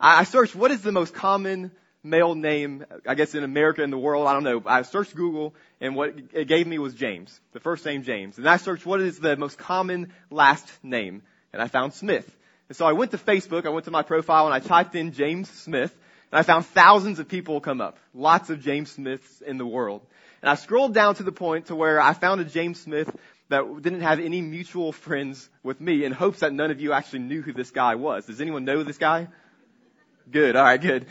I searched what is the most common male name, I guess, in America, in the world. I don't know. I searched Google, and what it gave me was James, the first name James. And I searched what is the most common last name, and I found Smith. And so I went to Facebook. I went to my profile, and I typed in James Smith, and I found thousands of people come up, lots of James Smiths in the world. And I scrolled down to the point to where I found a James Smith that didn't have any mutual friends with me, in hopes that none of you actually knew who this guy was. Does anyone know this guy? Good. All right. Good.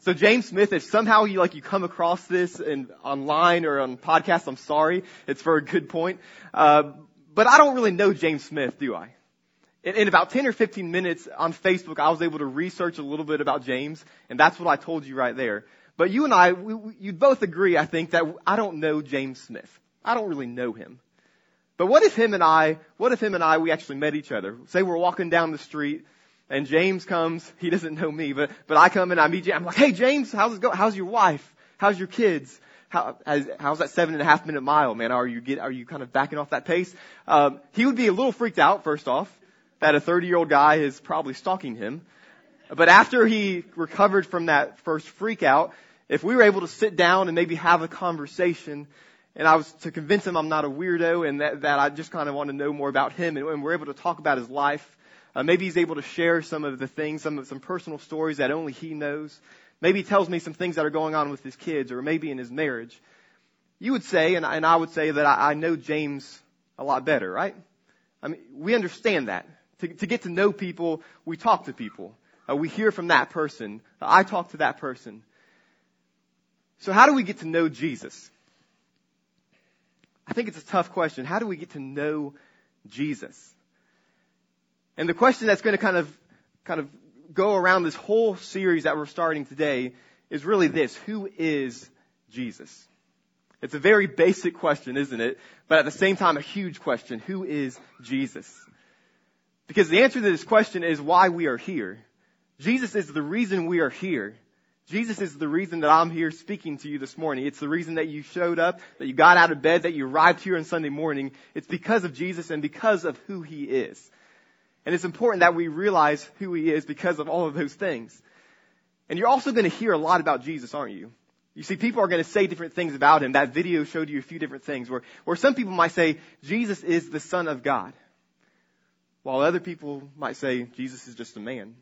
So James Smith, if somehow you come across this online or on podcasts, I'm sorry. It's for a good point. But I don't really know James Smith, do I? In about 10 or 15 minutes on Facebook, I was able to research a little bit about James, and that's what I told you right there. But you and I, you'd both agree, I think, that I don't know James Smith. I don't really know him. But what if him and I, we actually met each other? Say we're walking down the street. And James comes, he doesn't know me, but I come and I meet James. I'm like, hey James, how's it go? How's your wife? How's your kids? How's that 7.5 minute mile, man? Are you kind of backing off that pace? He would be a little freaked out, first off, that a 30-year-old guy is probably stalking him. But after he recovered from that first freak out, if we were able to sit down and maybe have a conversation, and I was to convince him I'm not a weirdo and that I just kind of want to know more about him, and we're able to talk about his life. Maybe he's able to share some of the things, some personal stories that only he knows. Maybe he tells me some things that are going on with his kids or maybe in his marriage. You would say, and I would say that I know James a lot better, right? I mean, we understand that. To get to know people, we talk to people. We hear from that person. I talk to that person. So how do we get to know Jesus? I think it's a tough question. How do we get to know Jesus? And the question that's going to kind of go around this whole series that we're starting today is really this: who is Jesus? It's a very basic question, isn't it? But at the same time, a huge question. Who is Jesus? Because the answer to this question is why we are here. Jesus is the reason we are here. Jesus is the reason that I'm here speaking to you this morning. It's the reason that you showed up, that you got out of bed, that you arrived here on Sunday morning. It's because of Jesus and because of who he is. And it's important that we realize who he is because of all of those things. And you're also going to hear a lot about Jesus, aren't you? You see, people are going to say different things about him. That video showed you a few different things where some people might say, Jesus is the Son of God. While other people might say, Jesus is just a man.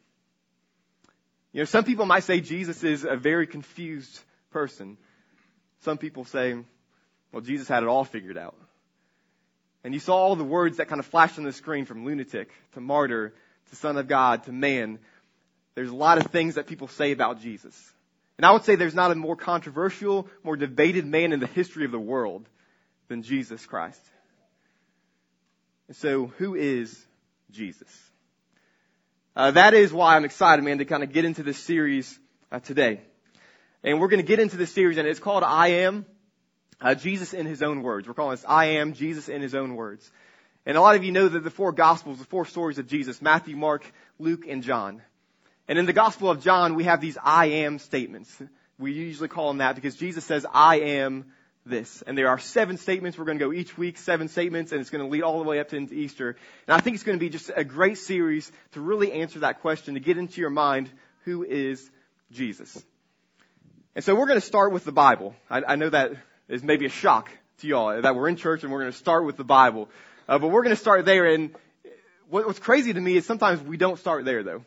You know, some people might say Jesus is a very confused person. Some people say, well, Jesus had it all figured out. And you saw all the words that kind of flashed on the screen, from lunatic to martyr to Son of God to man. There's a lot of things that people say about Jesus. And I would say there's not a more controversial, more debated man in the history of the world than Jesus Christ. And so who is Jesus? That is why I'm excited, man, to kind of get into this series today. And we're going to get into this series, and it's called I Am. Jesus in his own words. We're calling this I Am, Jesus in his own words. And a lot of you know that the four Gospels, the four stories of Jesus, Matthew, Mark, Luke, and John. And in the Gospel of John, we have these I Am statements. We usually call them that because Jesus says, I am this. And there are 7 statements. We're going to go each week, 7 statements, and it's going to lead all the way up to into Easter. And I think it's going to be just a great series to really answer that question, to get into your mind, who is Jesus? And so we're going to start with the Bible. I know that is maybe a shock to y'all that we're in church and we're going to start with the Bible. But we're going to start there. And what's crazy to me is sometimes we don't start there, though.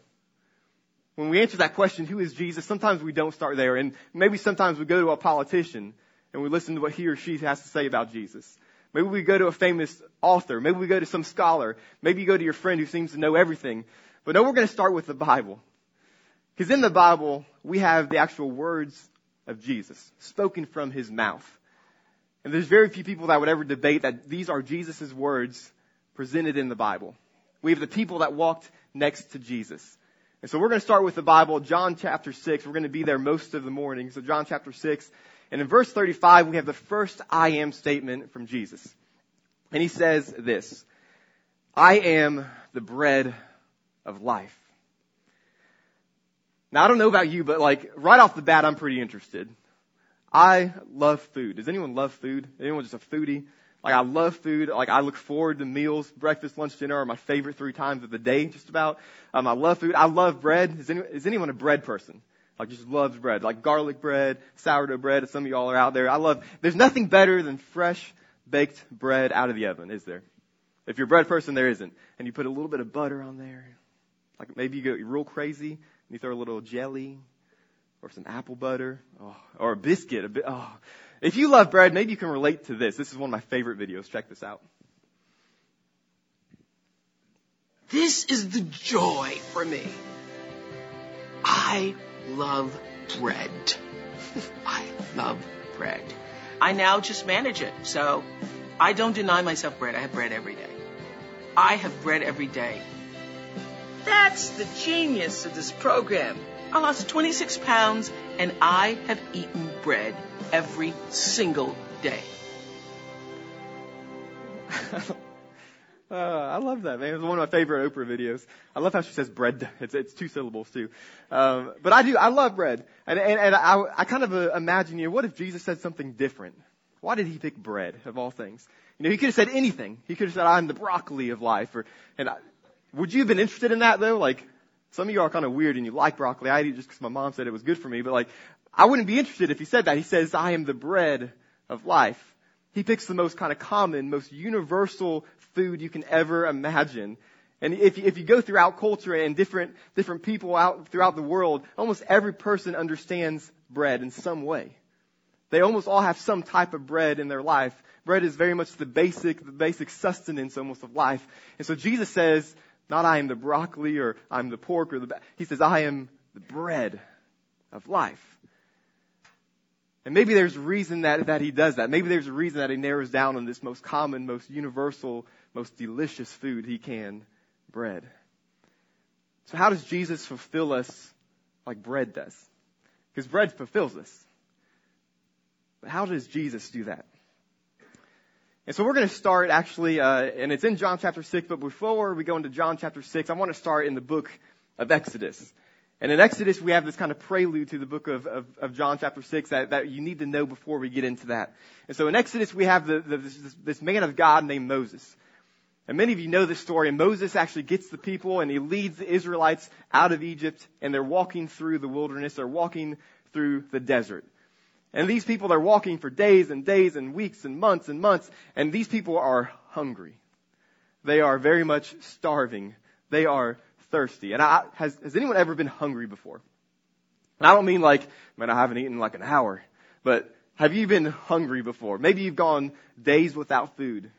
When we answer that question, who is Jesus, sometimes we don't start there. And maybe sometimes we go to a politician and we listen to what he or she has to say about Jesus. Maybe we go to a famous author. Maybe we go to some scholar. Maybe you go to your friend who seems to know everything. But no, we're going to start with the Bible. Because in the Bible, we have the actual words of Jesus spoken from his mouth. And there's very few people that would ever debate that these are Jesus' words presented in the Bible. We have the people that walked next to Jesus. And so we're going to start with the Bible, John chapter 6. We're going to be there most of the morning. So John chapter 6. And in verse 35, we have the first I am statement from Jesus. And he says this: I am the bread of life. Now, I don't know about you, but right off the bat, I'm pretty interested. I love food. Does anyone love food? Anyone just a foodie? Like, I love food. Like, I look forward to meals. Breakfast, lunch, dinner are my favorite 3 times of the day, just about. I love food. I love bread. Is anyone a bread person? Like, just loves bread. Like, garlic bread, sourdough bread, if some of y'all are out there. There's nothing better than fresh baked bread out of the oven, is there? If you're a bread person, there isn't. And you put a little bit of butter on there. Like, maybe you go real crazy and you throw a little jelly or some apple butter or a biscuit. If you love bread, maybe you can relate to this. This is one of my favorite videos. Check this out. This is the joy for me. I love bread. I love bread. I now just manage it. So I don't deny myself bread. I have bread every day. I have bread every day. That's the genius of this program. I lost 26 pounds and I have eaten bread every single day. I love that, man. It was one of my favorite Oprah videos. I love how she says bread. It's 2 syllables too. But I love bread. And I kind of imagine, what if Jesus said something different? Why did he pick bread of all things? He could have said anything. He could have said, I'm the broccoli of life. Would you have been interested in that though? Like, some of you are kind of weird and you like broccoli. I eat it just because my mom said it was good for me. But I wouldn't be interested if he said that. He says, I am the bread of life. He picks the most kind of common, most universal food you can ever imagine. And if you go throughout culture and different people out throughout the world, almost every person understands bread in some way. They almost all have some type of bread in their life. Bread is very much the basic sustenance almost of life. And so Jesus says, not I am the broccoli or I'm the pork or he says, I am the bread of life. And maybe there's a reason that he does that. Maybe there's a reason that he narrows down on this most common, most universal, most delicious food he can, bread. So how does Jesus fulfill us like bread does? Because bread fulfills us. But how does Jesus do that? And so we're going to start actually, and it's in John chapter 6, but before we go into John chapter 6, I want to start in the book of Exodus. And in Exodus, we have this kind of prelude to the book of John chapter 6 that you need to know before we get into that. And so in Exodus, we have this man of God named Moses. And many of you know this story. And Moses actually gets the people and he leads the Israelites out of Egypt. And they're walking through the wilderness. They're walking through the desert. And these people, they're walking for days and days and weeks and months. And these people are hungry. They are very much starving. They are thirsty. And has anyone ever been hungry before? And I don't mean I haven't eaten an hour, but have you been hungry before? Maybe you've gone days without food.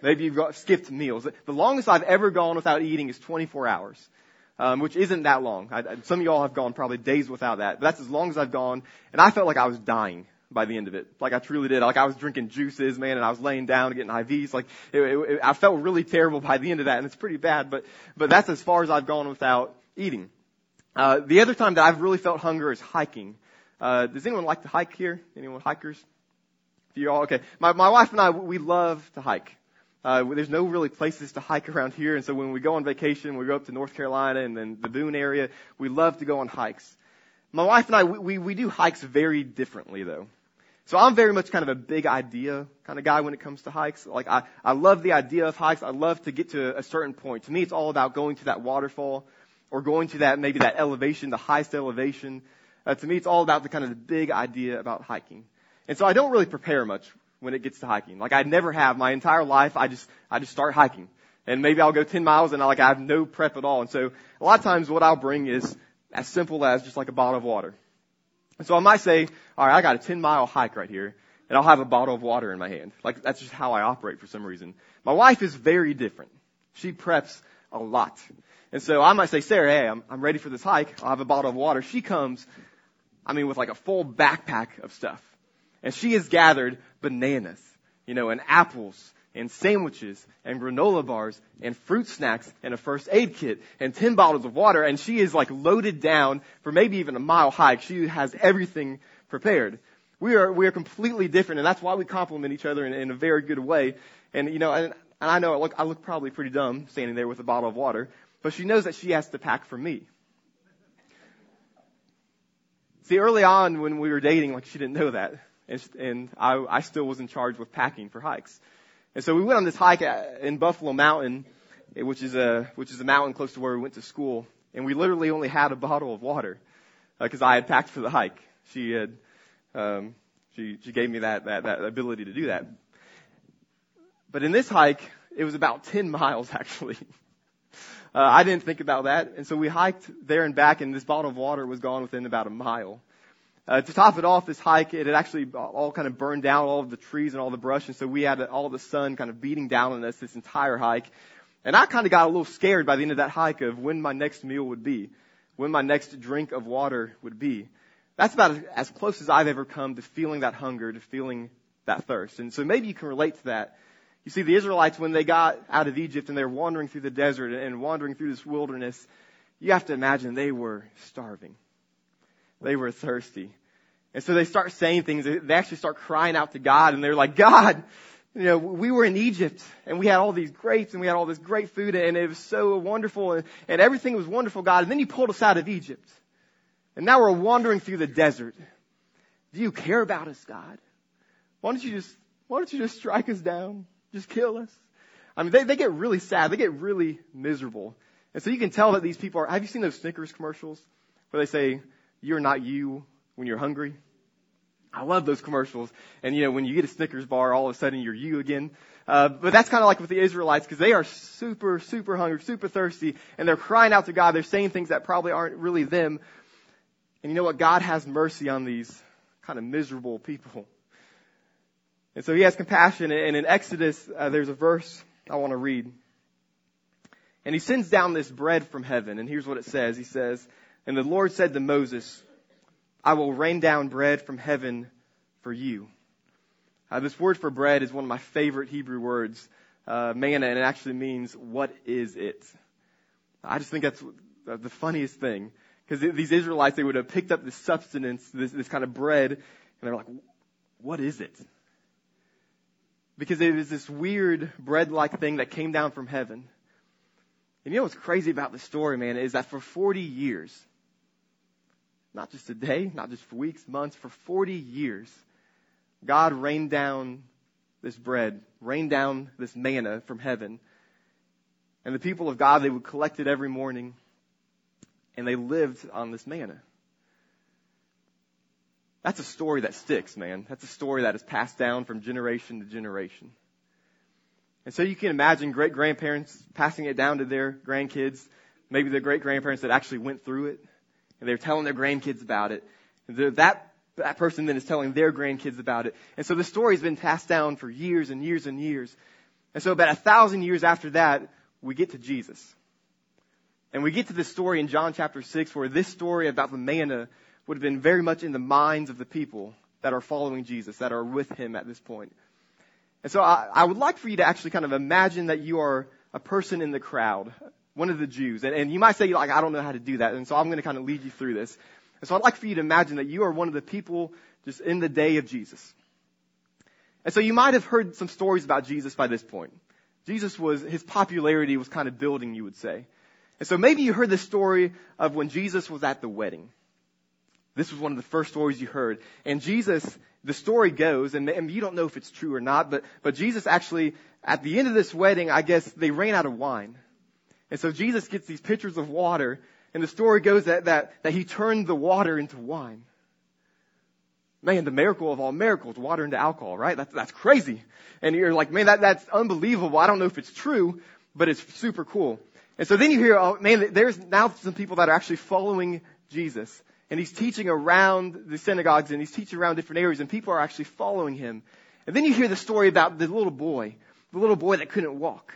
Maybe you've skipped meals. The longest I've ever gone without eating is 24 hours, which isn't that long. Some of y'all have gone probably days without that, but that's as long as I've gone. And I felt like I was dying by the end of it. Like I truly did. Like I was drinking juices, man, and I was laying down getting IVs. I felt really terrible by the end of that, and it's pretty bad, but that's as far as I've gone without eating. The other time that I've really felt hunger is hiking. Does anyone like to hike here? Anyone hikers? If you all, okay. My wife and I, we love to hike. There's no really places to hike around here, and so when we go on vacation, we go up to North Carolina and then the Boone area. We love to go on hikes. My wife and I, we do hikes very differently though. So I'm very much kind of a big idea kind of guy when it comes to hikes. Like I love the idea of hikes. I love to get to a certain point. To me, it's all about going to that waterfall or going to that elevation, the highest elevation. To me, it's all about the big idea about hiking. And so I don't really prepare much when it gets to hiking. Like I never have. My entire life, I just start hiking. And maybe I'll go 10 miles and I have no prep at all. And so a lot of times what I'll bring is as simple as just a bottle of water. And so I might say, all right, I got a 10-mile hike right here, and I'll have a bottle of water in my hand. Like, that's just how I operate for some reason. My wife is very different. She preps a lot. And so I might say, Sarah, hey, I'm ready for this hike. I'll have a bottle of water. She comes, with a full backpack of stuff. And she has gathered bananas, and apples, and sandwiches, and granola bars, and fruit snacks, and a first aid kit, and 10 bottles of water, and she is loaded down for maybe even a mile hike. She has everything prepared. We are completely different, and that's why we complement each other in a very good way. And and I know I look probably pretty dumb standing there with a bottle of water, but she knows that she has to pack for me. See, early on when we were dating, she didn't know that, and I still was in charge with packing for hikes. And so we went on this hike in Buffalo Mountain, which is a mountain close to where we went to school. And we literally only had a bottle of water because I had packed for the hike. She had she gave me that ability to do that. But in this hike, it was about 10 miles actually. I didn't think about that, and so we hiked there and back, and this bottle of water was gone within about a mile. To top it off, this hike, it had actually all kind of burned down, all of the trees and all the brush, and so we had all the sun kind of beating down on us this entire hike. And I kind of got a little scared by the end of that hike of when my next meal would be, when my next drink of water would be. That's about as close as I've ever come to feeling that hunger, to feeling that thirst. And so maybe you can relate to that. You see, the Israelites, when they got out of Egypt and they were wandering through the desert and wandering through this wilderness, you have to imagine they were starving. They were thirsty. And so they start saying things. They actually start crying out to God, and they're like, God, you know, we were in Egypt and we had all these grapes and we had all this great food and it was so wonderful and everything was wonderful, God. And then you pulled us out of Egypt and now we're wandering through the desert. Do you care about us, God? Why don't you just strike us down? Just kill us. I mean, they get really sad. They get really miserable. And so you can tell that these people are, have you seen those Snickers commercials where they say, you're not you when you're hungry? I love those commercials. And, you know, when you get a Snickers bar, all of a sudden you're you again. But that's kind of like with the Israelites, because they are super, super hungry, super thirsty, and they're crying out to God. They're saying things that probably aren't really them. And you know what? God has mercy on these kind of miserable people. And so he has compassion, and in Exodus, there's a verse I want to read. And he sends down this bread from heaven, and here's what it says. He says, and the Lord said to Moses, I will rain down bread from heaven for you. This word for bread is one of my favorite Hebrew words, manna, and it actually means, what is it? I just think that's the funniest thing, because these Israelites, they would have picked up this substance, this kind of bread, and they're like, what is it? Because it was this weird bread-like thing that came down from heaven. And you know what's crazy about this story, man, is that for 40 years, not just a day, not just for weeks, months, for 40 years, God rained down this bread, rained down this manna from heaven. And the people of God, they would collect it every morning, and they lived on this manna. That's a story that sticks, man. That's a story that is passed down from generation to generation. And so you can imagine great-grandparents passing it down to their grandkids, maybe their great-grandparents that actually went through it, and they're telling their grandkids about it. And that person then is telling their grandkids about it. And so the story has been passed down for years and years and years. And so about 1,000 years after that, we get to Jesus. And we get to this story in John chapter 6, where this story about the manna would have been very much in the minds of the people that are following Jesus, that are with him at this point. And so I would like for you to actually kind of imagine that you are a person in the crowd, one of the Jews. And you might say, like, I don't know how to do that. And so I'm going to kind of lead you through this. And so I'd like for you to imagine that you are one of the people just in the day of Jesus. And so you might have heard some stories about Jesus by this point. His popularity was kind of building, you would say. And so maybe you heard the story of when Jesus was at the wedding. This was one of the first stories you heard. And Jesus, the story goes, and you don't know if it's true or not, but Jesus actually, at the end of this wedding, I guess they ran out of wine. And so Jesus gets these pitchers of water, and the story goes that he turned the water into wine. Man, the miracle of all miracles, water into alcohol, right? That's crazy. And you're like, man, that's unbelievable. I don't know if it's true, but it's super cool. And so then you hear, oh man, there's now some people that are actually following Jesus. And he's teaching around the synagogues, and he's teaching around different areas, and people are actually following him. And then you hear the story about the little boy that couldn't walk.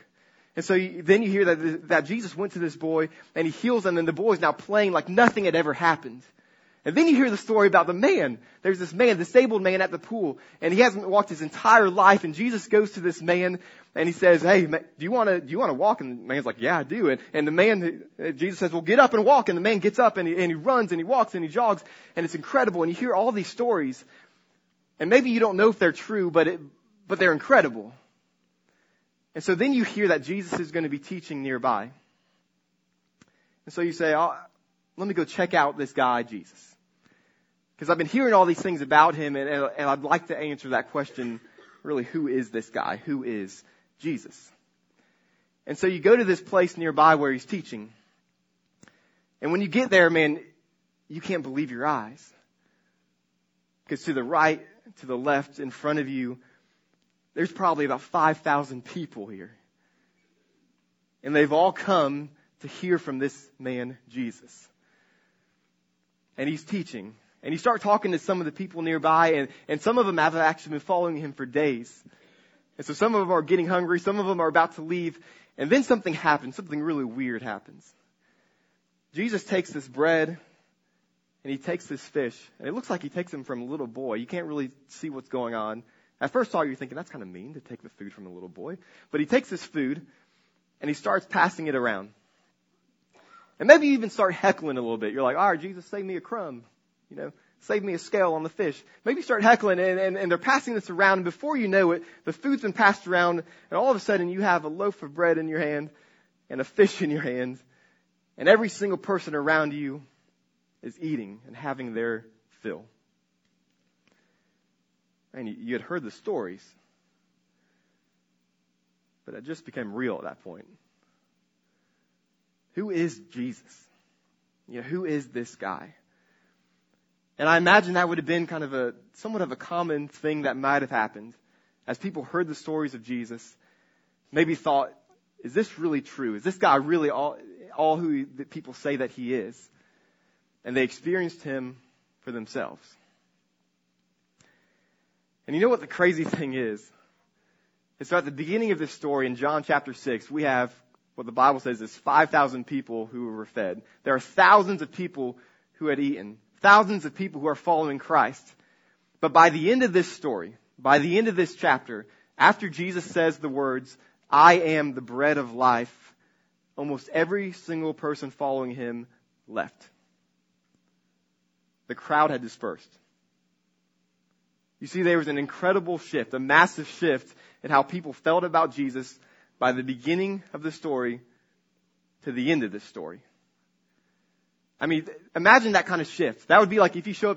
And so then you hear that Jesus went to this boy, and he heals him, and the boy is now playing like nothing had ever happened. And then you hear the story about the man. There's this man, disabled man at the pool, and he hasn't walked his entire life, and Jesus goes to this man, and he says, hey, do you want to walk? And the man's like, yeah, I do. And the man, Jesus says, well, get up and walk. And the man gets up, and he runs, and he walks, and he jogs. And it's incredible. And you hear all these stories. And maybe you don't know if they're true, but they're incredible. And so then you hear that Jesus is going to be teaching nearby. And so you say, oh, let me go check out this guy, Jesus. Because I've been hearing all these things about him, and I'd like to answer that question really, who is this guy? Who is Jesus? And so you go to this place nearby where he's teaching. And when you get there, man, you can't believe your eyes. Because to the right, to the left, in front of you, there's probably about 5,000 people here. And they've all come to hear from this man, Jesus. And he's teaching. And you start talking to some of the people nearby, and some of them have actually been following him for days. And so some of them are getting hungry. Some of them are about to leave. And then something happens. Something really weird happens. Jesus takes this bread, and he takes this fish. And it looks like he takes them from a little boy. You can't really see what's going on. At first all, you're thinking, that's kind of mean to take the food from a little boy. But he takes this food, and he starts passing it around. And maybe you even start heckling a little bit. You're like, all right, Jesus, save me a crumb. You know, save me a scale on the fish. Maybe you start heckling and they're passing this around. And before you know it, the food's been passed around. And all of a sudden you have a loaf of bread in your hand and a fish in your hand. And every single person around you is eating and having their fill. And you had heard the stories. But it just became real at that point. Who is Jesus? You know, who is this guy? And I imagine that would have been kind of a somewhat of a common thing that might have happened as people heard the stories of Jesus, maybe thought, is this really true? Is this guy really all who the people say that he is? And they experienced him for themselves. And you know what the crazy thing is? It's so at the beginning of this story in John chapter 6, we have what the Bible says is 5,000 people who were fed. There are thousands of people who had eaten. Thousands of people who are following Christ. But by the end of this story, by the end of this chapter, after Jesus says the words, I am the bread of life, almost every single person following him left. The crowd had dispersed. You see, there was an incredible shift, a massive shift in how people felt about Jesus by the beginning of the story to the end of this story. I mean, imagine that kind of shift. That would be like if you show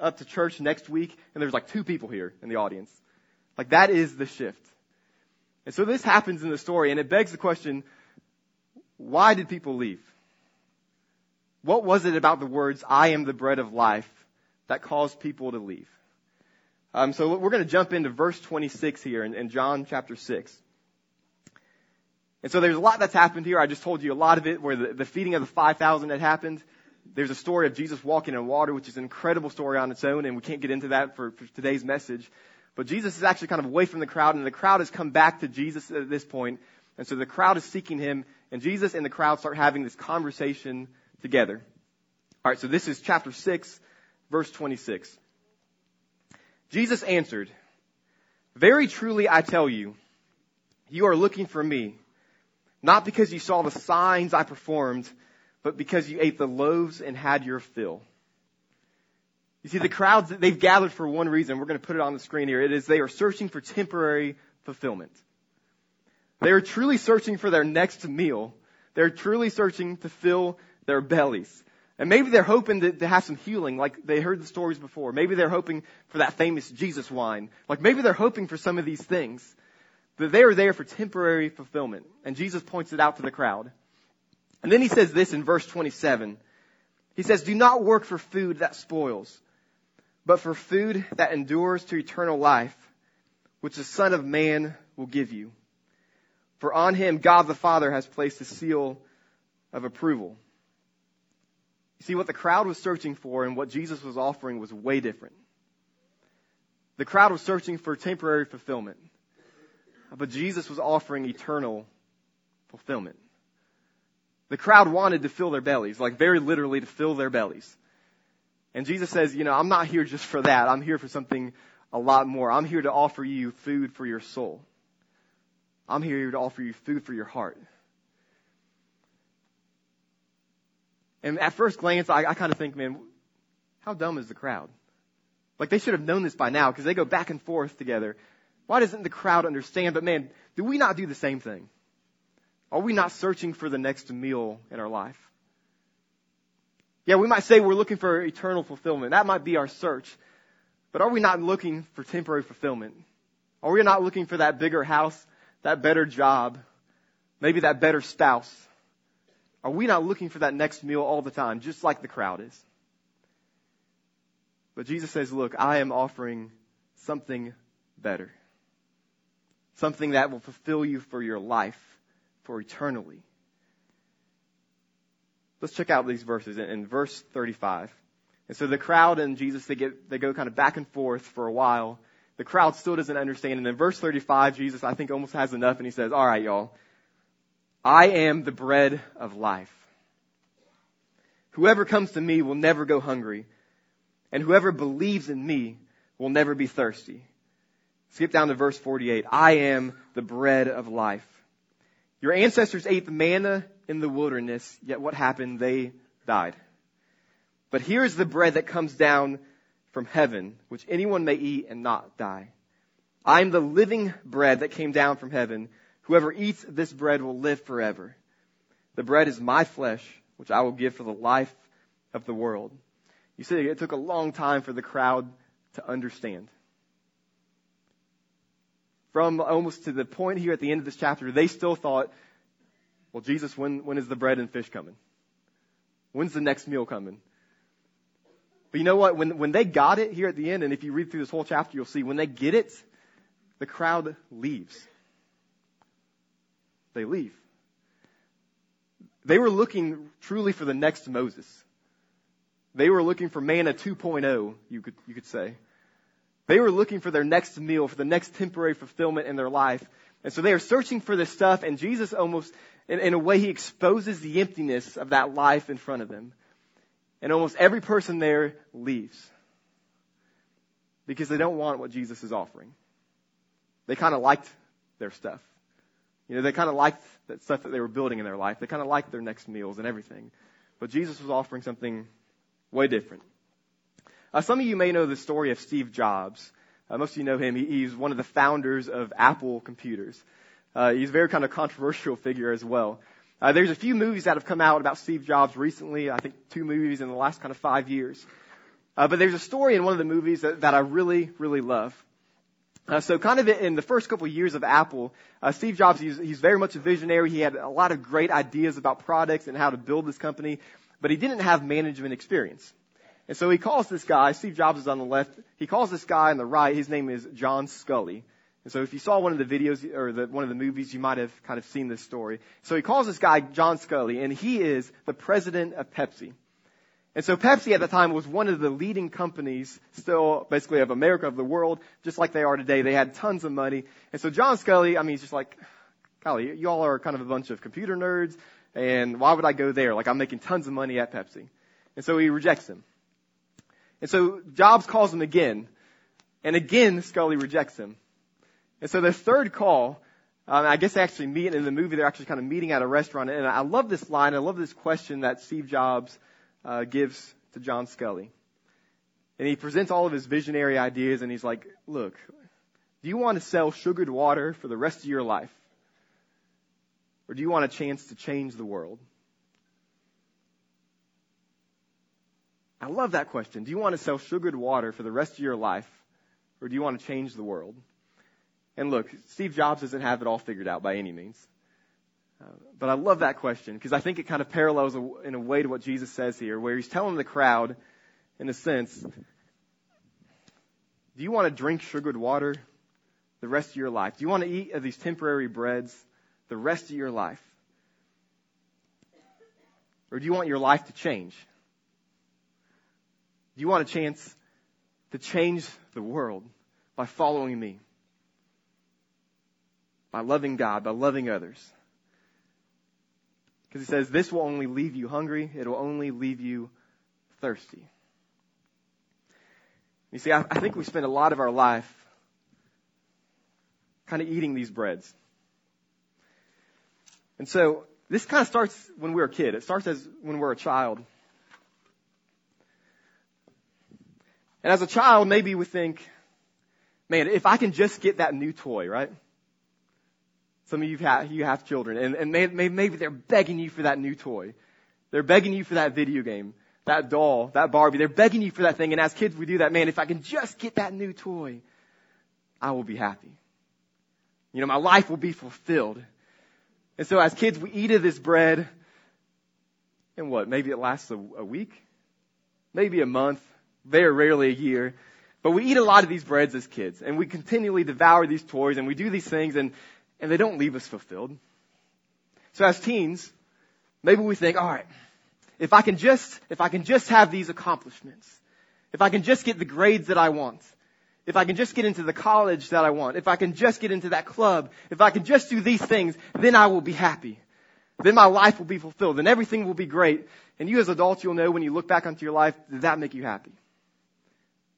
up to church next week and there's like two people here in the audience. Like that is the shift. And so this happens in the story and it begs the question, why did people leave? What was it about the words, I am the bread of life, that caused people to leave? So we're going to jump into verse 26 here in John chapter 6. And so there's a lot that's happened here. I just told you a lot of it where the feeding of the 5,000 had happened. There's a story of Jesus walking in water, which is an incredible story on its own, and we can't get into that for today's message. But Jesus is actually kind of away from the crowd, and the crowd has come back to Jesus at this point. And so the crowd is seeking him, and Jesus and the crowd start having this conversation together. All right, so this is chapter 6, verse 26. Jesus answered, very truly I tell you, you are looking for me, not because you saw the signs I performed, but because you ate the loaves and had your fill. You see, the crowds, they've gathered for one reason. We're going to put it on the screen here. It is they are searching for temporary fulfillment. They are truly searching for their next meal. They're truly searching to fill their bellies. And maybe they're hoping to have some healing, like they heard the stories before. Maybe they're hoping for that famous Jesus wine. Like maybe they're hoping for some of these things. That they are there for temporary fulfillment. And Jesus points it out to the crowd. And then he says this in verse 27. He says, do not work for food that spoils, but for food that endures to eternal life, which the Son of Man will give you. For on him, God the Father has placed a seal of approval. You see, what the crowd was searching for and what Jesus was offering was way different. The crowd was searching for temporary fulfillment. But Jesus was offering eternal fulfillment. The crowd wanted to fill their bellies, like very literally to fill their bellies. And Jesus says, you know, I'm not here just for that. I'm here for something a lot more. I'm here to offer you food for your soul. I'm here to offer you food for your heart. And at first glance, I kind of think, man, how dumb is the crowd? Like they should have known this by now because they go back and forth together. Why doesn't the crowd understand? But man, do we not do the same thing? Are we not searching for the next meal in our life? Yeah, we might say we're looking for eternal fulfillment. That might be our search. But are we not looking for temporary fulfillment? Are we not looking for that bigger house, that better job, maybe that better spouse? Are we not looking for that next meal all the time, just like the crowd is? But Jesus says, look, I am offering something better. Something that will fulfill you for your life, for eternally. Let's check out these verses. In verse 35. And so the crowd and Jesus, they go kind of back and forth for a while. The crowd still doesn't understand. And in verse 35, Jesus, I think, almost has enough. And he says, all right, y'all, I am the bread of life. Whoever comes to me will never go hungry. And whoever believes in me will never be thirsty. Skip down to verse 48. I am the bread of life. Your ancestors ate the manna in the wilderness, yet what happened? They died. But here is the bread that comes down from heaven, which anyone may eat and not die. I am the living bread that came down from heaven. Whoever eats this bread will live forever. The bread is my flesh, which I will give for the life of the world. You see, it took a long time for the crowd to understand. From almost to the point here at the end of this chapter, they still thought, well, Jesus, when is the bread and fish coming? When's the next meal coming? But you know what? When they got it here at the end, and if you read through this whole chapter, you'll see when they get it, the crowd leaves. They leave. They were looking truly for the next Moses. They were looking for manna 2.0, you could say. They were looking for their next meal, for the next temporary fulfillment in their life. And so they are searching for this stuff, and Jesus almost, in a way, he exposes the emptiness of that life in front of them. And almost every person there leaves because they don't want what Jesus is offering. They kind of liked their stuff. You know, they kind of liked that stuff that they were building in their life. They kind of liked their next meals and everything. But Jesus was offering something way different. Some of you may know the story of Steve Jobs. Most of you know him. He's one of the founders of Apple computers. He's a very kind of controversial figure as well. There's a few movies that have come out about Steve Jobs recently. I think 2 movies in the last kind of 5 years. But there's a story in one of the movies that I really, really love. So kind of in the first couple of years of Apple, Steve Jobs, he's very much a visionary. He had a lot of great ideas about products and how to build this company, but he didn't have management experience. And so he calls this guy, Steve Jobs is on the left, he calls this guy on the right, his name is John Scully. And so if you saw one of the videos or one of the movies, you might have kind of seen this story. So he calls this guy John Scully, and he is the president of Pepsi. And so Pepsi at the time was one of the leading companies still basically of America, of the world, just like they are today. They had tons of money. And so John Scully, I mean, he's just like, golly, you all are kind of a bunch of computer nerds, and why would I go there? Like, I'm making tons of money at Pepsi. And so he rejects him. And so Jobs calls him again, and again Scully rejects him. And so the third call, I guess they actually meet in the movie. They're actually kind of meeting at a restaurant. And I love this line. I love this question that Steve Jobs gives to John Scully. And he presents all of his visionary ideas, and he's like, look, do you want to sell sugared water for the rest of your life? Or do you want a chance to change the world? I love that question. Do you want to sell sugared water for the rest of your life, or do you want to change the world? And look, Steve Jobs doesn't have it all figured out by any means. But I love that question because I think it kind of parallels in a way to what Jesus says here, where he's telling the crowd, in a sense, do you want to drink sugared water the rest of your life? Do you want to eat of these temporary breads the rest of your life? Or do you want your life to change? Do you want a chance to change the world by following me? By loving God, by loving others. Because he says, this will only leave you hungry. It will only leave you thirsty. You see, I think we spend a lot of our life kind of eating these breads. And so this kind of starts when we're a kid. It starts as when we're a child. And as a child, maybe we think, man, if I can just get that new toy, right? Some of you have children, and maybe they're begging you for that new toy. They're begging you for that video game, that doll, that Barbie. They're begging you for that thing. And as kids, we do that. Man, if I can just get that new toy, I will be happy. You know, my life will be fulfilled. And so as kids, we eat of this bread. And what? Maybe it lasts a week, maybe a month, very rarely a year. But we eat a lot of these breads as kids, and we continually devour these toys, and we do these things, and they don't leave us fulfilled. So as teens, maybe we think, all right, if I can just have these accomplishments, if I can just get the grades that I want, if I can just get into the college that I want, if I can just get into that club, if I can just do these things, then I will be happy. Then my life will be fulfilled, and everything will be great. And you as adults, you'll know when you look back onto your life, did that make you happy?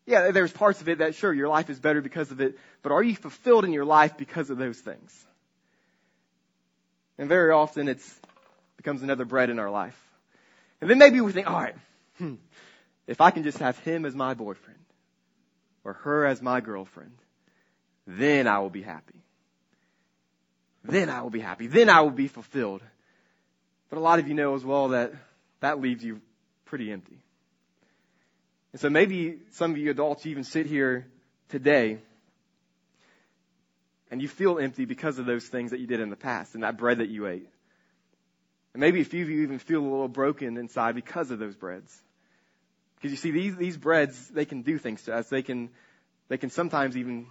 Yeah, there's parts of it that, sure, your life is better because of it, but are you fulfilled in your life because of those things? And very often it becomes another bread in our life. And then maybe we think, all right, if I can just have him as my boyfriend or her as my girlfriend, then I will be happy. Then I will be happy. Then I will be fulfilled. But a lot of you know as well that that leaves you pretty empty. And so maybe some of you adults even sit here today and you feel empty because of those things that you did in the past and that bread that you ate. And maybe a few of you even feel a little broken inside because of those breads. Because you see, these breads, they can do things to us. They can sometimes even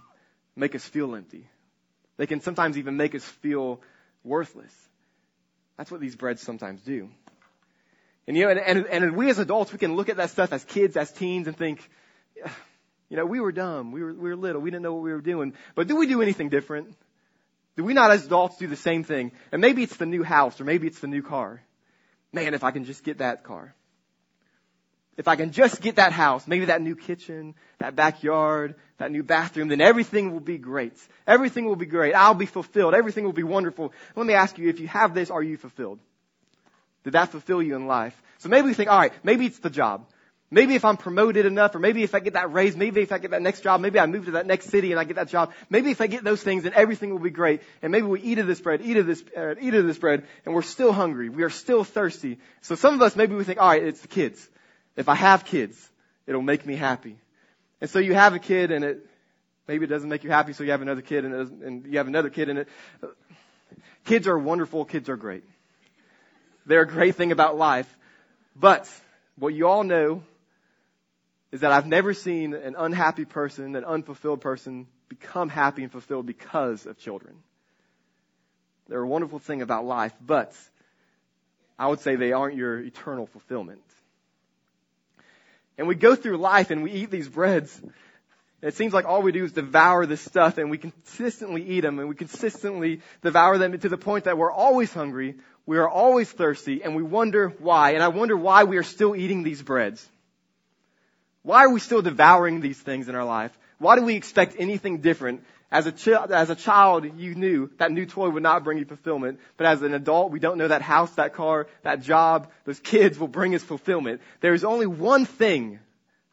make us feel empty. They can sometimes even make us feel worthless. That's what these breads sometimes do. And you know, and we as adults, we can look at that stuff as kids, as teens, and think, you know, we were dumb, we were little, we didn't know what we were doing. But do we do anything different? Do we not as adults do the same thing? And maybe it's the new house, or maybe it's the new car. Man, if I can just get that car. If I can just get that house, maybe that new kitchen, that backyard, that new bathroom, then everything will be great. Everything will be great. I'll be fulfilled. Everything will be wonderful. Let me ask you, if you have this, are you fulfilled? Did that fulfill you in life? So maybe we think, all right, maybe it's the job. Maybe if I'm promoted enough, or maybe if I get that raise, maybe if I get that next job, maybe I move to that next city and I get that job. Maybe if I get those things, then everything will be great. And maybe we eat of this bread, and we're still hungry. We are still thirsty. So some of us, maybe we think, all right, it's the kids. If I have kids, it'll make me happy. And so you have a kid, and maybe it doesn't make you happy, so you have another kid, and you have another kid, and it. Kids are wonderful. Kids are great. They're a great thing about life. But what you all know is that I've never seen an unhappy person, an unfulfilled person, become happy and fulfilled because of children. They're a wonderful thing about life, but I would say they aren't your eternal fulfillment. And we go through life and we eat these breads. It seems like all we do is devour this stuff, and we consistently eat them, and we consistently devour them to the point that we're always hungry, we are always thirsty, and we wonder why. And I wonder why we are still eating these breads. Why are we still devouring these things in our life? Why do we expect anything different? As a child, you knew that new toy would not bring you fulfillment. But as an adult, we don't know that house, that car, that job, those kids will bring us fulfillment. There is only one thing,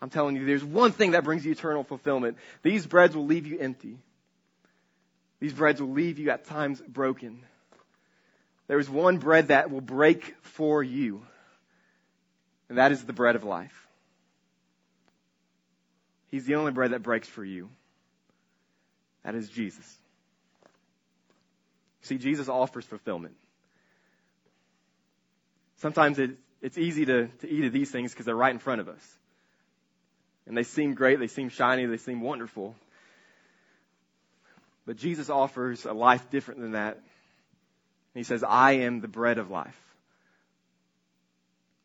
I'm telling you, there's one thing that brings you eternal fulfillment. These breads will leave you empty. These breads will leave you at times broken. There is one bread that will break for you, and that is the bread of life. He's the only bread that breaks for you. That is Jesus. See, Jesus offers fulfillment. Sometimes it's easy to eat of these things because they're right in front of us. And they seem great, they seem shiny, they seem wonderful. But Jesus offers a life different than that. He says, I am the bread of life.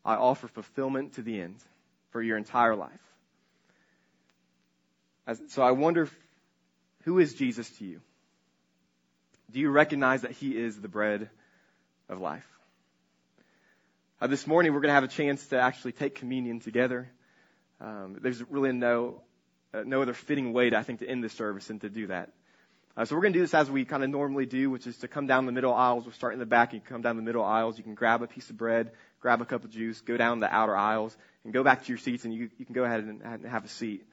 I offer fulfillment to the end for your entire life. So I wonder, who is Jesus to you? Do you recognize that he is the bread of life? This morning, we're going to have a chance to actually take communion together. There's really no other fitting way, I think, to end this service than to do that. So we're going to do this as we kind of normally do, which is to come down the middle aisles. We'll start in the back. You can come down the middle aisles. You can grab a piece of bread, grab a cup of juice, go down the outer aisles, and go back to your seats, and you can go ahead and have a seat.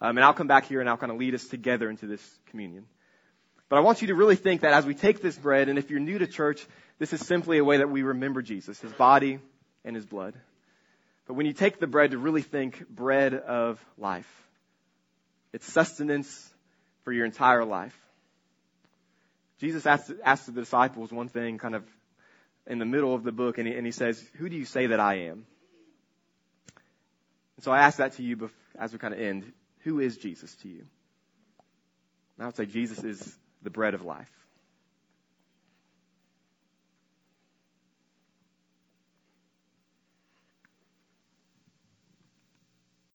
And I'll come back here, and I'll kind of lead us together into this communion. But I want you to really think that as we take this bread, and if you're new to church, this is simply a way that we remember Jesus, his body and his blood. But when you take the bread, to really think bread of life. It's sustenance for your entire life. Jesus asks the disciples one thing kind of in the middle of the book, and he says, who do you say that I am? And so I ask that to you as we kind of end. Who is Jesus to you? And I would say Jesus is the bread of life.